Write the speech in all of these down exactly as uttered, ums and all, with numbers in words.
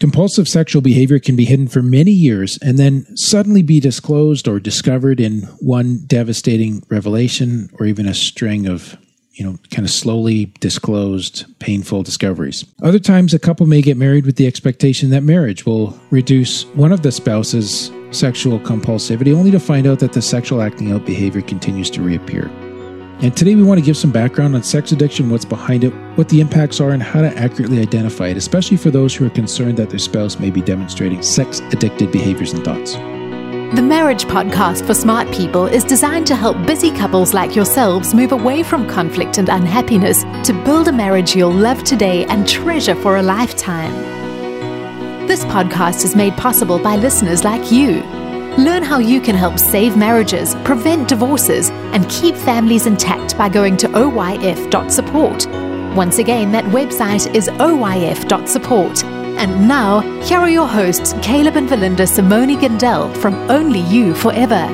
Compulsive sexual behavior can be hidden for many years and then suddenly be disclosed or discovered in one devastating revelation, or even a string of, you know, kind of slowly disclosed, painful discoveries. Other times, a couple may get married with the expectation that marriage will reduce one of the spouse's sexual compulsivity, only to find out that the sexual acting out behavior continues to reappear. And today we want to give some background on sex addiction, what's behind it, what the impacts are, and how to accurately identify it, especially for those who are concerned that their spouse may be demonstrating sex-addicted behaviors and thoughts. The Marriage Podcast for Smart People is designed to help busy couples like yourselves move away from conflict and unhappiness to build a marriage you'll love today and treasure for a lifetime. This podcast is made possible by listeners like you. Learn how you can help save marriages, prevent divorces, and keep families intact by going to O Y F dot support. Once again, that website is O Y F dot support. And now, here are your hosts, Caleb and Valinda Simone Gundell from Only You Forever.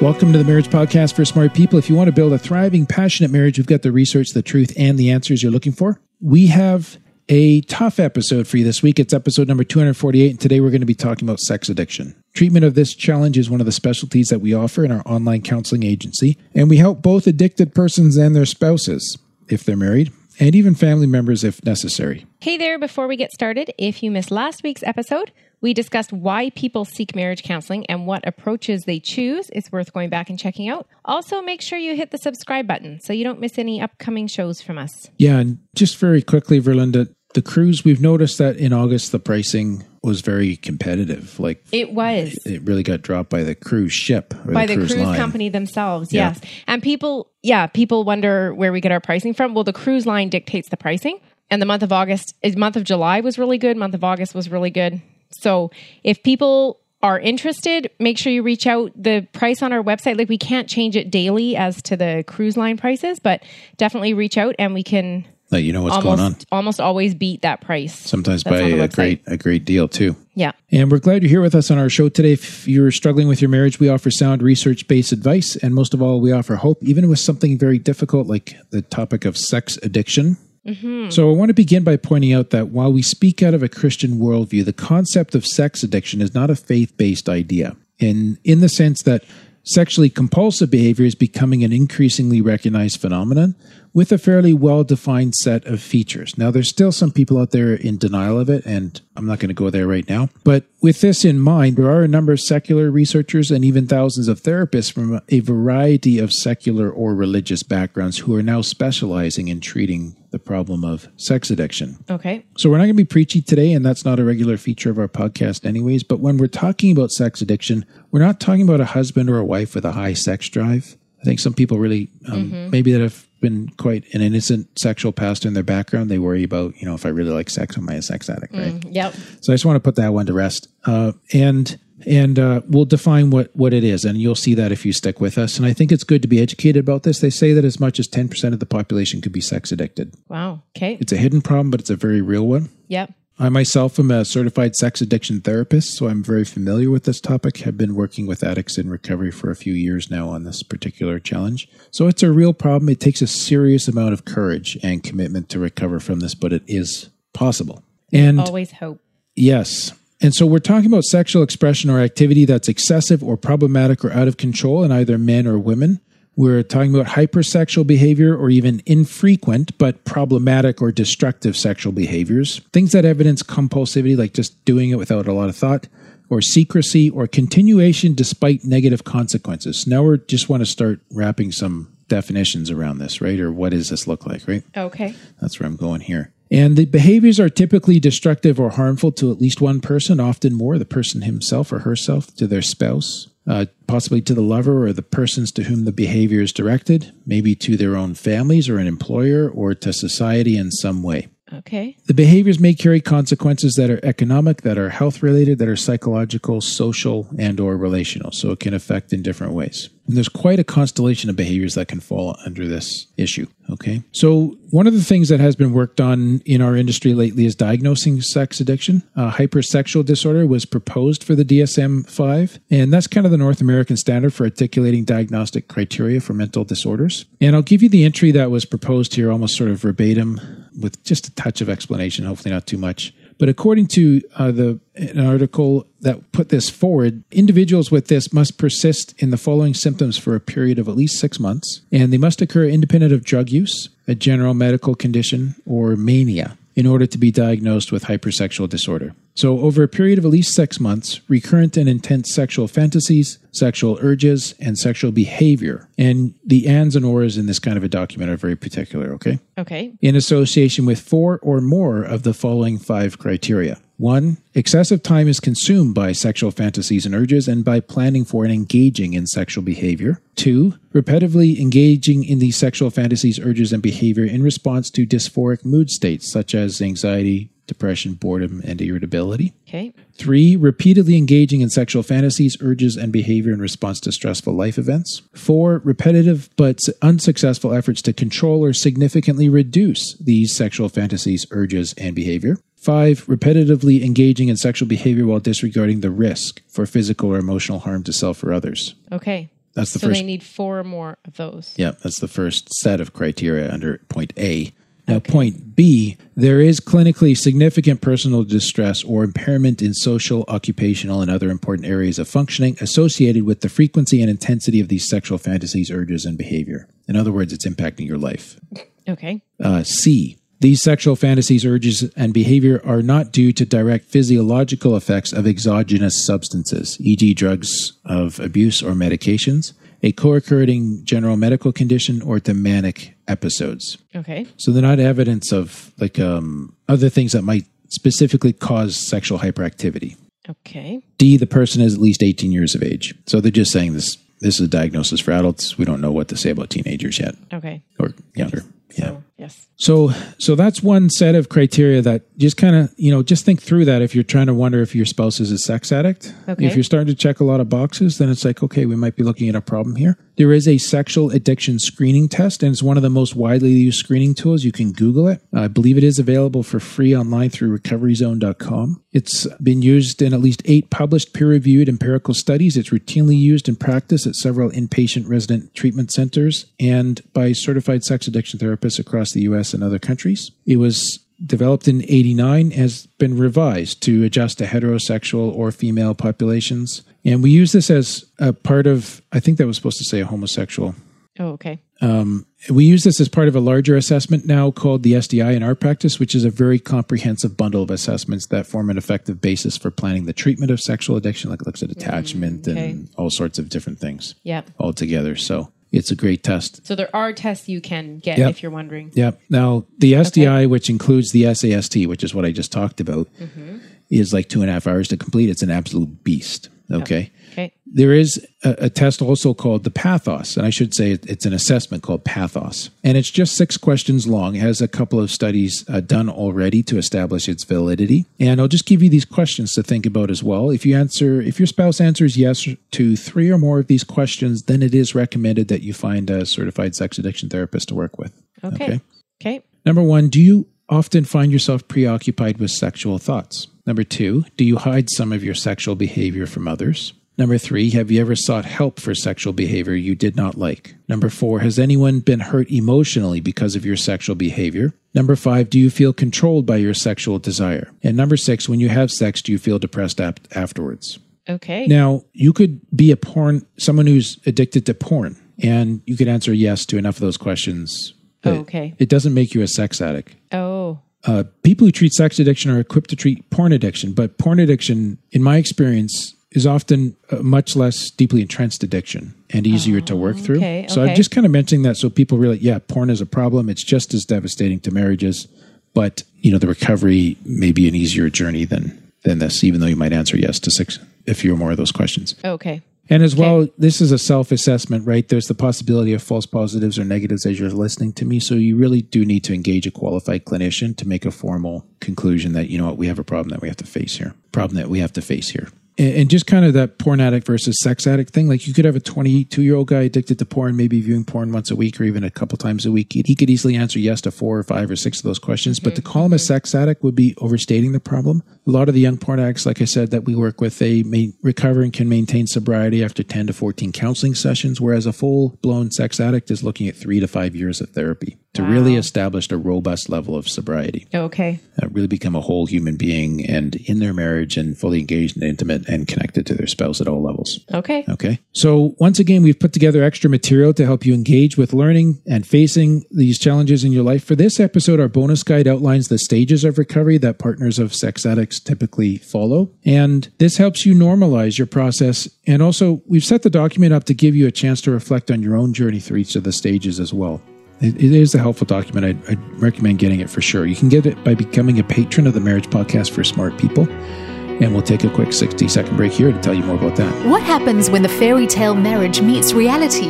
Welcome to the Marriage Podcast for Smart People. If you want to build a thriving, passionate marriage, we've got the research, the truth, and the answers you're looking for. We have a tough episode for you this week. It's episode number two forty-eight, and today we're going to be talking about sex addiction. Treatment of this challenge is one of the specialties that we offer in our online counseling agency, and we help both addicted persons and their spouses, if they're married, and even family members if necessary. Hey there, before we get started, if you missed last week's episode, we discussed why people seek marriage counseling and what approaches they choose. It's worth going back and checking out. Also, make sure you hit the subscribe button so you don't miss any upcoming shows from us. Yeah, and just very quickly, Verlinda, the cruise, we've noticed that in August, the pricing was very competitive. Like It was. It really got dropped by the cruise ship. Or by the cruise, the cruise company themselves, yeah. Yes. And people, yeah, people wonder where we get our pricing from. Well, the cruise line dictates the pricing. And the month of August, month of July was really good. Month of August was really good. So if people are interested, make sure you reach out. The price on our website, like we can't change it daily as to the cruise line prices, but definitely reach out and we can let you know what's almost, going on. Almost always beat that price. Sometimes by a great a great deal too. Yeah. And we're glad you're here with us on our show today. If you're struggling with your marriage, we offer sound research-based advice. And most of all, we offer hope, even with something very difficult like the topic of sex addiction. Mm-hmm. So I want to begin by pointing out that while we speak out of a Christian worldview, the concept of sex addiction is not a faith-based idea, in, in the sense that sexually compulsive behavior is becoming an increasingly recognized phenomenon with a fairly well-defined set of features. Now, there's still some people out there in denial of it, and I'm not going to go there right now. But with this in mind, there are a number of secular researchers and even thousands of therapists from a variety of secular or religious backgrounds who are now specializing in treating the problem of sex addiction. Okay. So we're not going to be preachy today, and that's not a regular feature of our podcast anyways, but when we're talking about sex addiction, we're not talking about a husband or a wife with a high sex drive. I think some people really, um, mm-hmm. maybe that have been quite an innocent sexual past in their background, they worry about, you know, if I really like sex, am I a sex addict, right? Mm, yep. So I just want to put that one to rest. Uh, and and uh, we'll define what, what it is, and you'll see that if you stick with us. And I think it's good to be educated about this. They say that as much as ten percent of the population could be sex addicted. Wow. Okay. It's a hidden problem, but it's a very real one. Yep. I myself am a certified sex addiction therapist, so I'm very familiar with this topic. I've been working with addicts in recovery for a few years now on this particular challenge. So it's a real problem. It takes a serious amount of courage and commitment to recover from this, but it is possible. And always hope. Yes. And so we're talking about sexual expression or activity that's excessive or problematic or out of control in either men or women. We're talking about hypersexual behavior or even infrequent but problematic or destructive sexual behaviors. Things that evidence compulsivity, like just doing it without a lot of thought, or secrecy, or continuation despite negative consequences. Now we just want to start wrapping some definitions around this, right? Or what does this look like, right? Okay. That's where I'm going here. And the behaviors are typically destructive or harmful to at least one person, often more, the person himself or herself, to their spouse. Uh, possibly to the lover or the persons to whom the behavior is directed, maybe to their own families or an employer or to society in some way. Okay. The behaviors may carry consequences that are economic, that are health-related, that are psychological, social, and or relational. So it can affect in different ways. And there's quite a constellation of behaviors that can fall under this issue. Okay. So one of the things that has been worked on in our industry lately is diagnosing sex addiction. Uh, hypersexual disorder was proposed for the D S M five, and that's kind of the North American standard for articulating diagnostic criteria for mental disorders. And I'll give you the entry that was proposed here almost sort of verbatim with just a touch of explanation, hopefully not too much. But according to uh, the an article that put this forward, individuals with this must persist in the following symptoms for a period of at least six months, and they must occur independent of drug use, a general medical condition, or mania, in order to be diagnosed with hypersexual disorder. So over a period of at least six months, recurrent and intense sexual fantasies, sexual urges, and sexual behavior. And the ands and ors in this kind of a document are very particular, okay? Okay. In association with four or more of the following five criteria. One, excessive time is consumed by sexual fantasies and urges and by planning for and engaging in sexual behavior. Two, repetitively engaging in these sexual fantasies, urges, and behavior in response to dysphoric mood states such as anxiety, depression, boredom, and irritability. Okay. Three, repeatedly engaging in sexual fantasies, urges, and behavior in response to stressful life events. Four, repetitive but unsuccessful efforts to control or significantly reduce these sexual fantasies, urges, and behavior. Five, repetitively engaging in sexual behavior while disregarding the risk for physical or emotional harm to self or others. Okay. That's the so first. So they need four or more of those. Yeah, that's the first set of criteria under point A. Now, okay. Point B, there is clinically significant personal distress or impairment in social, occupational, and other important areas of functioning associated with the frequency and intensity of these sexual fantasies, urges, and behavior. In other words, it's impacting your life. Okay. Uh, C, these sexual fantasies, urges, and behavior are not due to direct physiological effects of exogenous substances, for example drugs of abuse or medications, a co-occurring general medical condition, or to manic episodes. Okay. So they're not evidence of like um, other things that might specifically cause sexual hyperactivity. Okay. D, the person is at least eighteen years of age. So they're just saying this this is a diagnosis for adults. We don't know what to say about teenagers yet. Okay. Or younger. Yeah. So, yes. So, so that's one set of criteria that just kind of, you know, just think through that if you're trying to wonder if your spouse is a sex addict. Okay. If you're starting to check a lot of boxes, then it's like, okay, we might be looking at a problem here. There is a sexual addiction screening test, and it's one of the most widely used screening tools. You can Google it. I believe it is available for free online through recovery zone dot com. It's been used in at least eight published peer-reviewed empirical studies. It's routinely used in practice at several inpatient resident treatment centers and by certified sex addiction therapists across the U S and other countries. It was developed in eighty-nine, has been revised to adjust to heterosexual or female populations. And we use this as a part of, I think that was supposed to say a homosexual. Oh, okay. Um, we use this as part of a larger assessment now called the S D I in our practice, which is a very comprehensive bundle of assessments that form an effective basis for planning the treatment of sexual addiction, like it looks at attachment mm, okay. and all sorts of different things yep. all together. So it's a great test. So there are tests you can get yep. if you're wondering. Yep. Now, the S D I, okay. which includes the S A S T, which is what I just talked about, mm-hmm. is like two and a half hours to complete. It's an absolute beast. Okay. Oh, okay. There is a, a test also called the Pathos, and I should say it, it's an assessment called Pathos. And it's just six questions long. It has a couple of studies uh, done already to establish its validity. And I'll just give you these questions to think about as well. If you answer, if your spouse answers yes to three or more of these questions, then it is recommended that you find a certified sex addiction therapist to work with. Okay. Okay. okay. Number one, do you often find yourself preoccupied with sexual thoughts? Number two, do you hide some of your sexual behavior from others? Number three, have you ever sought help for sexual behavior you did not like? Number four, has anyone been hurt emotionally because of your sexual behavior? Number five, do you feel controlled by your sexual desire? And number six, when you have sex, do you feel depressed ap- afterwards? Okay. Now, you could be a porn, someone who's addicted to porn, and you could answer yes to enough of those questions. Oh, okay. It doesn't make you a sex addict. Oh, Uh, people who treat sex addiction are equipped to treat porn addiction, but porn addiction, in my experience, is often a much less deeply entrenched addiction and easier oh, to work through. Okay, so okay. I'm just kind of mentioning that so people realize, yeah, porn is a problem. It's just as devastating to marriages, but you know the recovery may be an easier journey than than this, even though you might answer yes to six if you're more of those questions. Okay. And as okay. well, this is a self-assessment, right? There's the possibility of false positives or negatives as you're listening to me. So you really do need to engage a qualified clinician to make a formal conclusion that, you know what, we have a problem that we have to face here, problem that we have to face here. And just kind of that porn addict versus sex addict thing, like you could have a twenty-two-year-old guy addicted to porn, maybe viewing porn once a week or even a couple times a week. He could easily answer yes to four or five or six of those questions. Mm-hmm. But to call him a sex addict would be overstating the problem. A lot of the young porn addicts, like I said, that we work with, they may recover and can maintain sobriety after ten to fourteen counseling sessions, whereas a full-blown sex addict is looking at three to five years of therapy to wow. really establish a robust level of sobriety. Okay. Uh, really become a whole human being and in their marriage and fully engaged and intimate and connected to their spouse at all levels. Okay. Okay. So once again, we've put together extra material to help you engage with learning and facing these challenges in your life. For this episode, our bonus guide outlines the stages of recovery that partners of sex addicts typically follow. And this helps you normalize your process. And also, we've set the document up to give you a chance to reflect on your own journey through each of the stages as well. It is a helpful document. I'd, I'd recommend getting it for sure. You can get it by becoming a patron of the Marriage Podcast for Smart People. And we'll take a quick sixty-second break here to tell you more about that. What happens when the fairy tale marriage meets reality?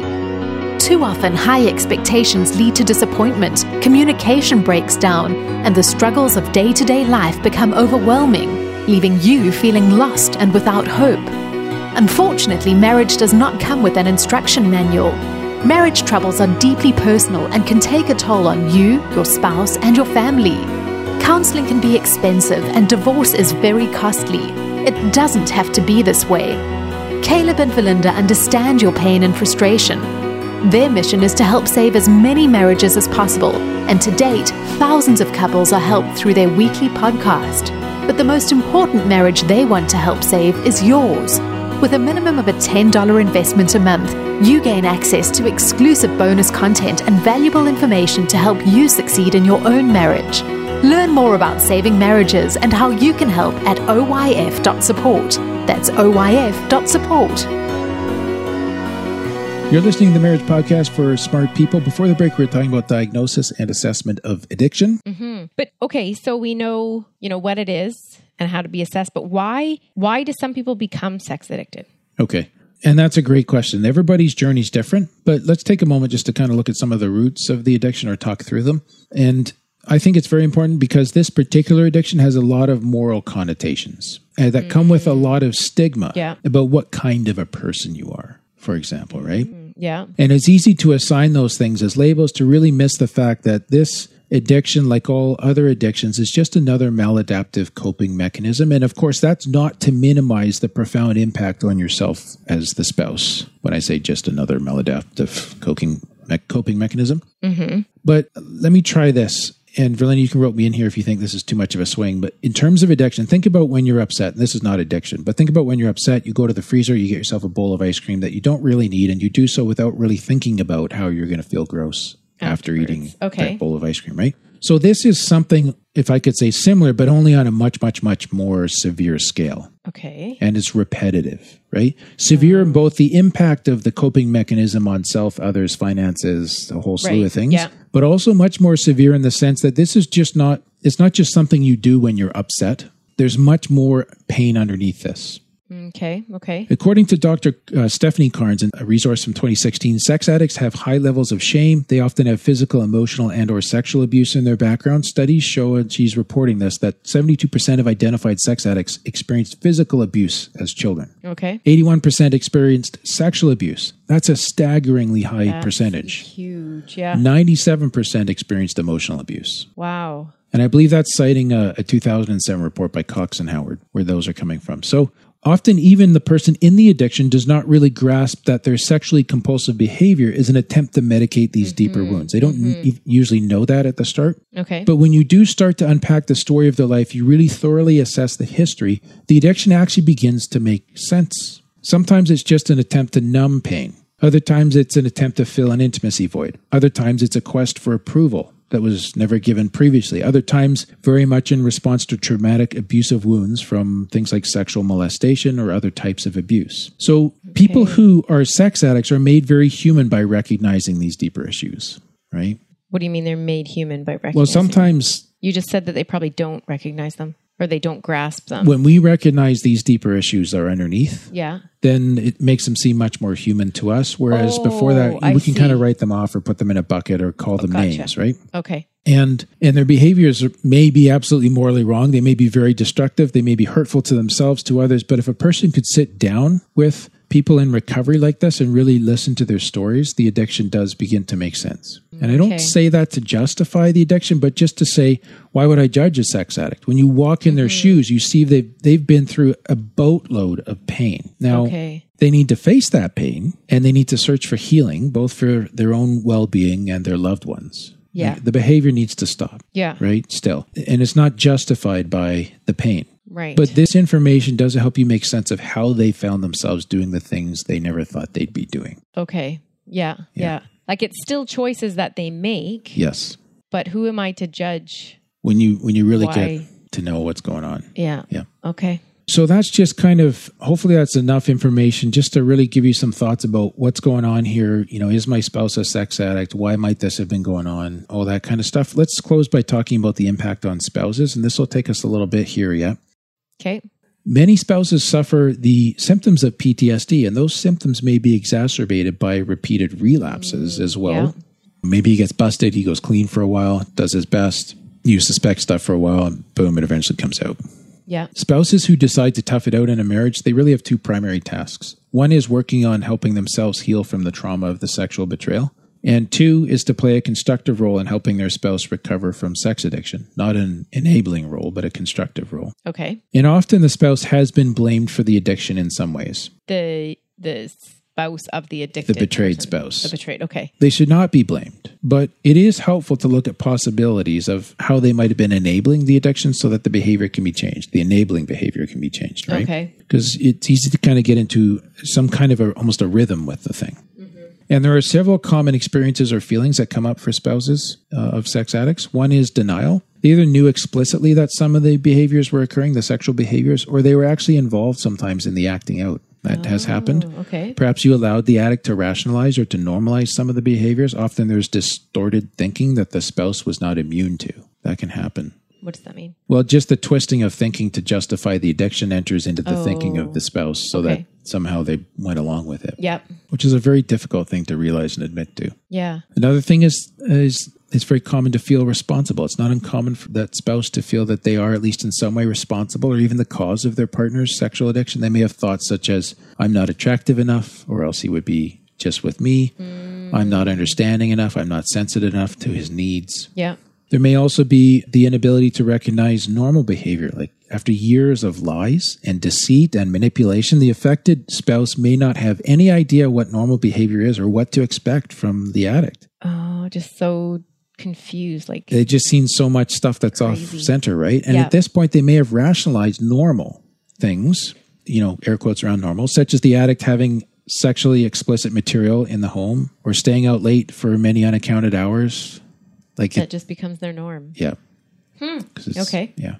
Too often, high expectations lead to disappointment, communication breaks down, and the struggles of day-to-day life become overwhelming, leaving you feeling lost and without hope. Unfortunately, marriage does not come with an instruction manual. Marriage troubles are deeply personal and can take a toll on you, your spouse, and your family. Counseling can be expensive and divorce is very costly. It doesn't have to be this way. Caleb and Valinda understand your pain and frustration. Their mission is to help save as many marriages as possible, and to date, thousands of couples are helped through their weekly podcast. But the most important marriage they want to help save is yours. With a minimum of a ten dollars investment a month, you gain access to exclusive bonus content and valuable information to help you succeed in your own marriage. Learn more about saving marriages and how you can help at O Y F dot support. That's O Y F dot support. You're listening to the Marriage Podcast for Smart People. Before the break, we were talking about diagnosis and assessment of addiction. Mm-hmm. But okay, so we know, you know, what it is and how to be assessed, but why, why do some people become sex addicted? Okay. And that's a great question. Everybody's journey is different, but let's take a moment just to kind of look at some of the roots of the addiction or talk through them. And I think it's very important because this particular addiction has a lot of moral connotations uh, that mm-hmm. come with a lot of stigma yeah. about what kind of a person you are, for example, right? Mm-hmm. Yeah. And it's easy to assign those things as labels to really miss the fact that this addiction, like all other addictions, is just another maladaptive coping mechanism. And of course, that's not to minimize the profound impact on yourself as the spouse. When I say just another maladaptive coping, me- coping mechanism. Mm-hmm. But let me try this. And Valinda, you can rope me in here if you think this is too much of a swing. But in terms of addiction, think about when you're upset. And this is not addiction, but think about when you're upset, you go to the freezer, you get yourself a bowl of ice cream that you don't really need. And you do so without really thinking about how you're going to feel gross after afterwards. eating okay. that bowl of ice cream, right? So this is something, if I could say similar, but only on a much, much, much more severe scale. Okay. And it's repetitive, right? Severe um, in both the impact of the coping mechanism on self, others, finances, a whole slew right. of things, yeah. but also much more severe in the sense that this is just not, it's not just something you do when you're upset. There's much more pain underneath this. Okay, okay. According to Doctor Uh, Stephanie Carnes, a resource from twenty sixteen, sex addicts have high levels of shame. They often have physical, emotional, and or sexual abuse in their background. Studies show, and she's reporting this, that seventy-two percent of identified sex addicts experienced physical abuse as children. Okay. eighty-one percent experienced sexual abuse. That's a staggeringly high That's percentage. Huge, yeah. ninety-seven percent experienced emotional abuse. Wow. And I believe that's citing a, a two thousand seven report by Cox and Howard, where those are coming from. So often even the person in the addiction does not really grasp that their sexually compulsive behavior is an attempt to medicate these mm-hmm. deeper wounds. They don't mm-hmm. n- usually know that at the start. Okay. But when you do start to unpack the story of their life, you really thoroughly assess the history, the addiction actually begins to make sense. Sometimes it's just an attempt to numb pain. Other times it's an attempt to fill an intimacy void. Other times it's a quest for approval that was never given previously. Other times, very much in response to traumatic abusive wounds from things like sexual molestation or other types of abuse. So okay. people who are sex addicts are made very human by recognizing these deeper issues, right? What do you mean they're made human by recognizing? Well, sometimes... You just said that they probably don't recognize them. or they don't grasp them. When we recognize these deeper issues are underneath, yeah, then it makes them seem much more human to us. Whereas oh, before that, we I can see. kind of write them off or put them in a bucket or call oh, them gotcha. names, right? Okay. And and their behaviors may be absolutely morally wrong. They may be very destructive. They may be hurtful to themselves, to others. But if a person could sit down with people in recovery like this and really listen to their stories, the addiction does begin to make sense. And I don't okay. say that to justify the addiction, but just to say, why would I judge a sex addict? When you walk in their mm-hmm. shoes, you see they've, they've been through a boatload of pain. Now, okay. they need to face that pain, and they need to search for healing, both for their own well-being and their loved ones. Yeah. The behavior needs to stop. Yeah. Right? Still. And it's not justified by the pain. Right. But this information does help you make sense of how they found themselves doing the things they never thought they'd be doing. Okay. Yeah. Yeah. yeah. Like, it's still choices that they make. Yes. But who am I to judge? When you when you really why? get to know what's going on. Yeah. Yeah. Okay. So that's just kind of, hopefully that's enough information just to really give you some thoughts about what's going on here. You know, is my spouse a sex addict? Why might this have been going on? All that kind of stuff. Let's close by talking about the impact on spouses. And this will take us a little bit here, yeah? Okay. Many spouses suffer the symptoms of P T S D, and those symptoms may be exacerbated by repeated relapses as well. Yeah. Maybe he gets busted, he goes clean for a while, does his best, you suspect stuff for a while, and boom, it eventually comes out. Yeah. Spouses who decide to tough it out in a marriage, they really have two primary tasks. One is working on helping themselves heal from the trauma of the sexual betrayal. And two is to play a constructive role in helping their spouse recover from sex addiction. Not an enabling role, but a constructive role. Okay. And often the spouse has been blamed for the addiction in some ways. The the spouse of the addicted. The betrayed person. spouse. The betrayed, okay. They should not be blamed. But it is helpful to look at possibilities of how they might have been enabling the addiction so that the behavior can be changed. The enabling behavior can be changed, right? Okay. Because it's easy to kind of get into some kind of a, almost a rhythm with the thing. And there are several common experiences or feelings that come up for spouses uh, of sex addicts. One is denial. They either knew explicitly that some of the behaviors were occurring, the sexual behaviors, or they were actually involved sometimes in the acting out. That oh, has happened. Okay. Perhaps you allowed the addict to rationalize or to normalize some of the behaviors. Often there's distorted thinking that the spouse was not immune to. That can happen. What does that mean? Well, just the twisting of thinking to justify the addiction enters into the oh, thinking of the spouse so okay. that somehow they went along with it. Yep. Which is a very difficult thing to realize and admit to. Yeah. Another thing is, is it's very common to feel responsible. It's not uncommon for that spouse to feel that they are at least in some way responsible or even the cause of their partner's sexual addiction. They may have thoughts such as, I'm not attractive enough, or else he would be just with me. Mm. I'm not understanding enough. I'm not sensitive enough to his needs. Yeah. There may also be the inability to recognize normal behavior. Like after years of lies and deceit and manipulation, the affected spouse may not have any idea what normal behavior is or what to expect from the addict. Oh, just so confused. Like they've just seen so much stuff that's off center, right? And yeah. at this point, they may have rationalized normal things, you know, air quotes around normal, such as the addict having sexually explicit material in the home or staying out late for many unaccounted hours. Like that it, just becomes their norm. Yeah. Hmm. Okay. Yeah.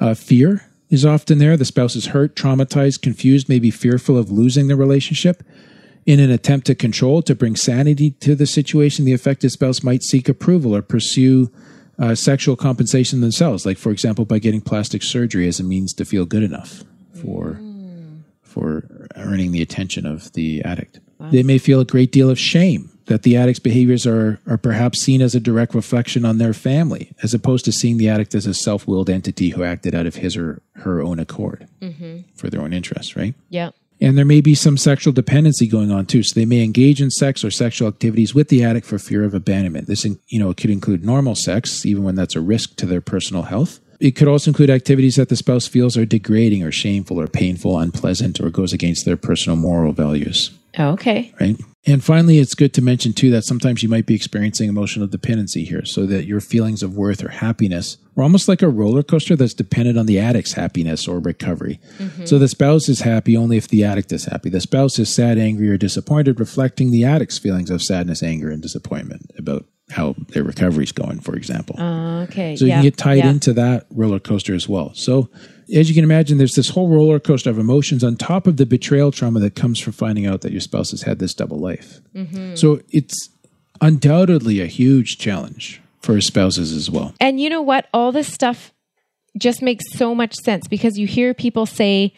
Uh, fear is often there. The spouse is hurt, traumatized, confused, maybe fearful of losing the relationship. In an attempt to control, to bring sanity to the situation, the affected spouse might seek approval or pursue uh, sexual compensation themselves. Like, for example, by getting plastic surgery as a means to feel good enough for, mm. for earning the attention of the addict. Wow. They may feel a great deal of shame that the addict's behaviors are are perhaps seen as a direct reflection on their family, as opposed to seeing the addict as a self-willed entity who acted out of his or her own accord mm-hmm. for their own interests, right? Yeah. And there may be some sexual dependency going on too. So they may engage in sex or sexual activities with the addict for fear of abandonment. This, you know, could include normal sex, even when that's a risk to their personal health. It could also include activities that the spouse feels are degrading or shameful or painful, unpleasant, or goes against their personal moral values. Oh, okay. Right. And finally, it's good to mention, too, that sometimes you might be experiencing emotional dependency here, so that your feelings of worth or happiness are almost like a roller coaster that's dependent on the addict's happiness or recovery. Mm-hmm. So the spouse is happy only if the addict is happy. The spouse is sad, angry, or disappointed, reflecting the addict's feelings of sadness, anger, and disappointment about how their recovery's going, for example. Uh, okay. So yeah. you can get tied yeah. into that roller coaster as well. So as you can imagine, there's this whole roller coaster of emotions on top of the betrayal trauma that comes from finding out that your spouse has had this double life. Mm-hmm. So it's undoubtedly a huge challenge for spouses as well. And you know what? All this stuff just makes so much sense, because you hear people say,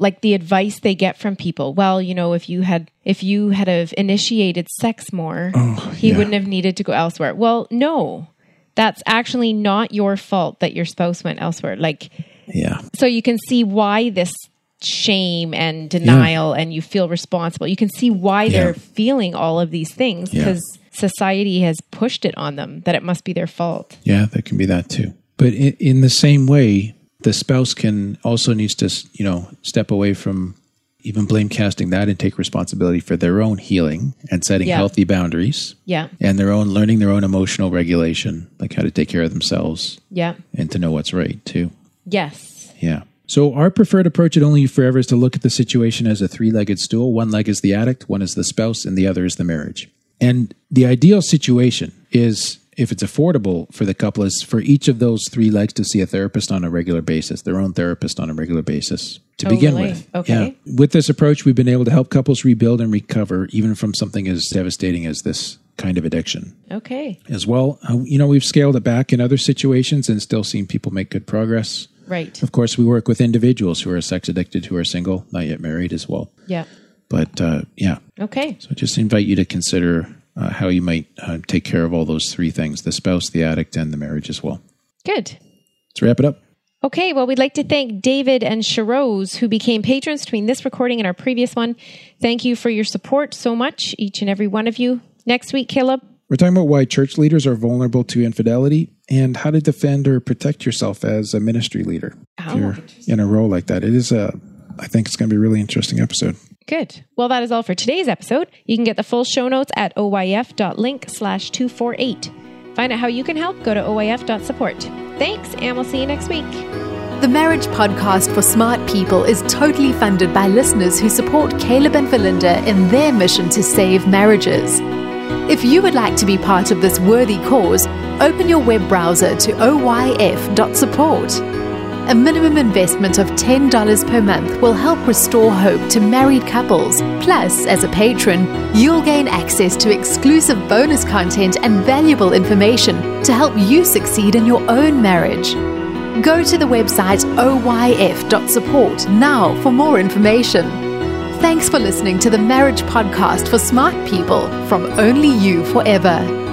like the advice they get from people, well, you know, if you had, if you had have initiated sex more, oh, he yeah. wouldn't have needed to go elsewhere. Well, no, that's actually not your fault that your spouse went elsewhere. Like, yeah. So you can see why this shame and denial yeah. and you feel responsible. You can see why yeah. they're feeling all of these things, because yeah. society has pushed it on them that it must be their fault. Yeah, that can be that too. But in, in the same way, the spouse can also needs to, you know, step away from even blame casting that and take responsibility for their own healing and setting yeah. healthy boundaries. Yeah. And their own learning, their own emotional regulation, like how to take care of themselves. Yeah. And to know what's right too. Yes. Yeah. So our preferred approach at Only You Forever is to look at the situation as a three-legged stool. One leg is the addict, one is the spouse, and the other is the marriage. And the ideal situation is, if it's affordable for the couple, is for each of those three legs to see a therapist on a regular basis, their own therapist on a regular basis to oh, begin really? with. Okay. Yeah. With this approach, we've been able to help couples rebuild and recover even from something as devastating as this kind of addiction. Okay. As well, you know, we've scaled it back in other situations and still seen people make good progress. Right. Of course, we work with individuals who are sex addicted, who are single, not yet married as well. Yeah. But uh, yeah. Okay. So I just invite you to consider Uh, how you might uh, take care of all those three things, the spouse, the addict, and the marriage as well. Good. Let's wrap it up. Okay. Well, we'd like to thank David and Shiroz, who became patrons between this recording and our previous one. Thank you for your support so much, each and every one of you. Next week, Caleb. We're talking about why church leaders are vulnerable to infidelity and how to defend or protect yourself as a ministry leader. Oh, if you're in a role like that. It is a, I think it's going to be a really interesting episode. Good. Well, that is all for today's episode. You can get the full show notes at O Y F dot link slash two forty-eight. Find out how you can help. Go to O Y F dot support. Thanks, and we'll see you next week. The Marriage Podcast for Smart People is totally funded by listeners who support Caleb and Valinda in their mission to save marriages. If you would like to be part of this worthy cause, open your web browser to O Y F dot support. A minimum investment of ten dollars per month will help restore hope to married couples. Plus, as a patron, you'll gain access to exclusive bonus content and valuable information to help you succeed in your own marriage. Go to the website O Y F dot support now for more information. Thanks for listening to the Marriage Podcast for Smart People from Only You Forever.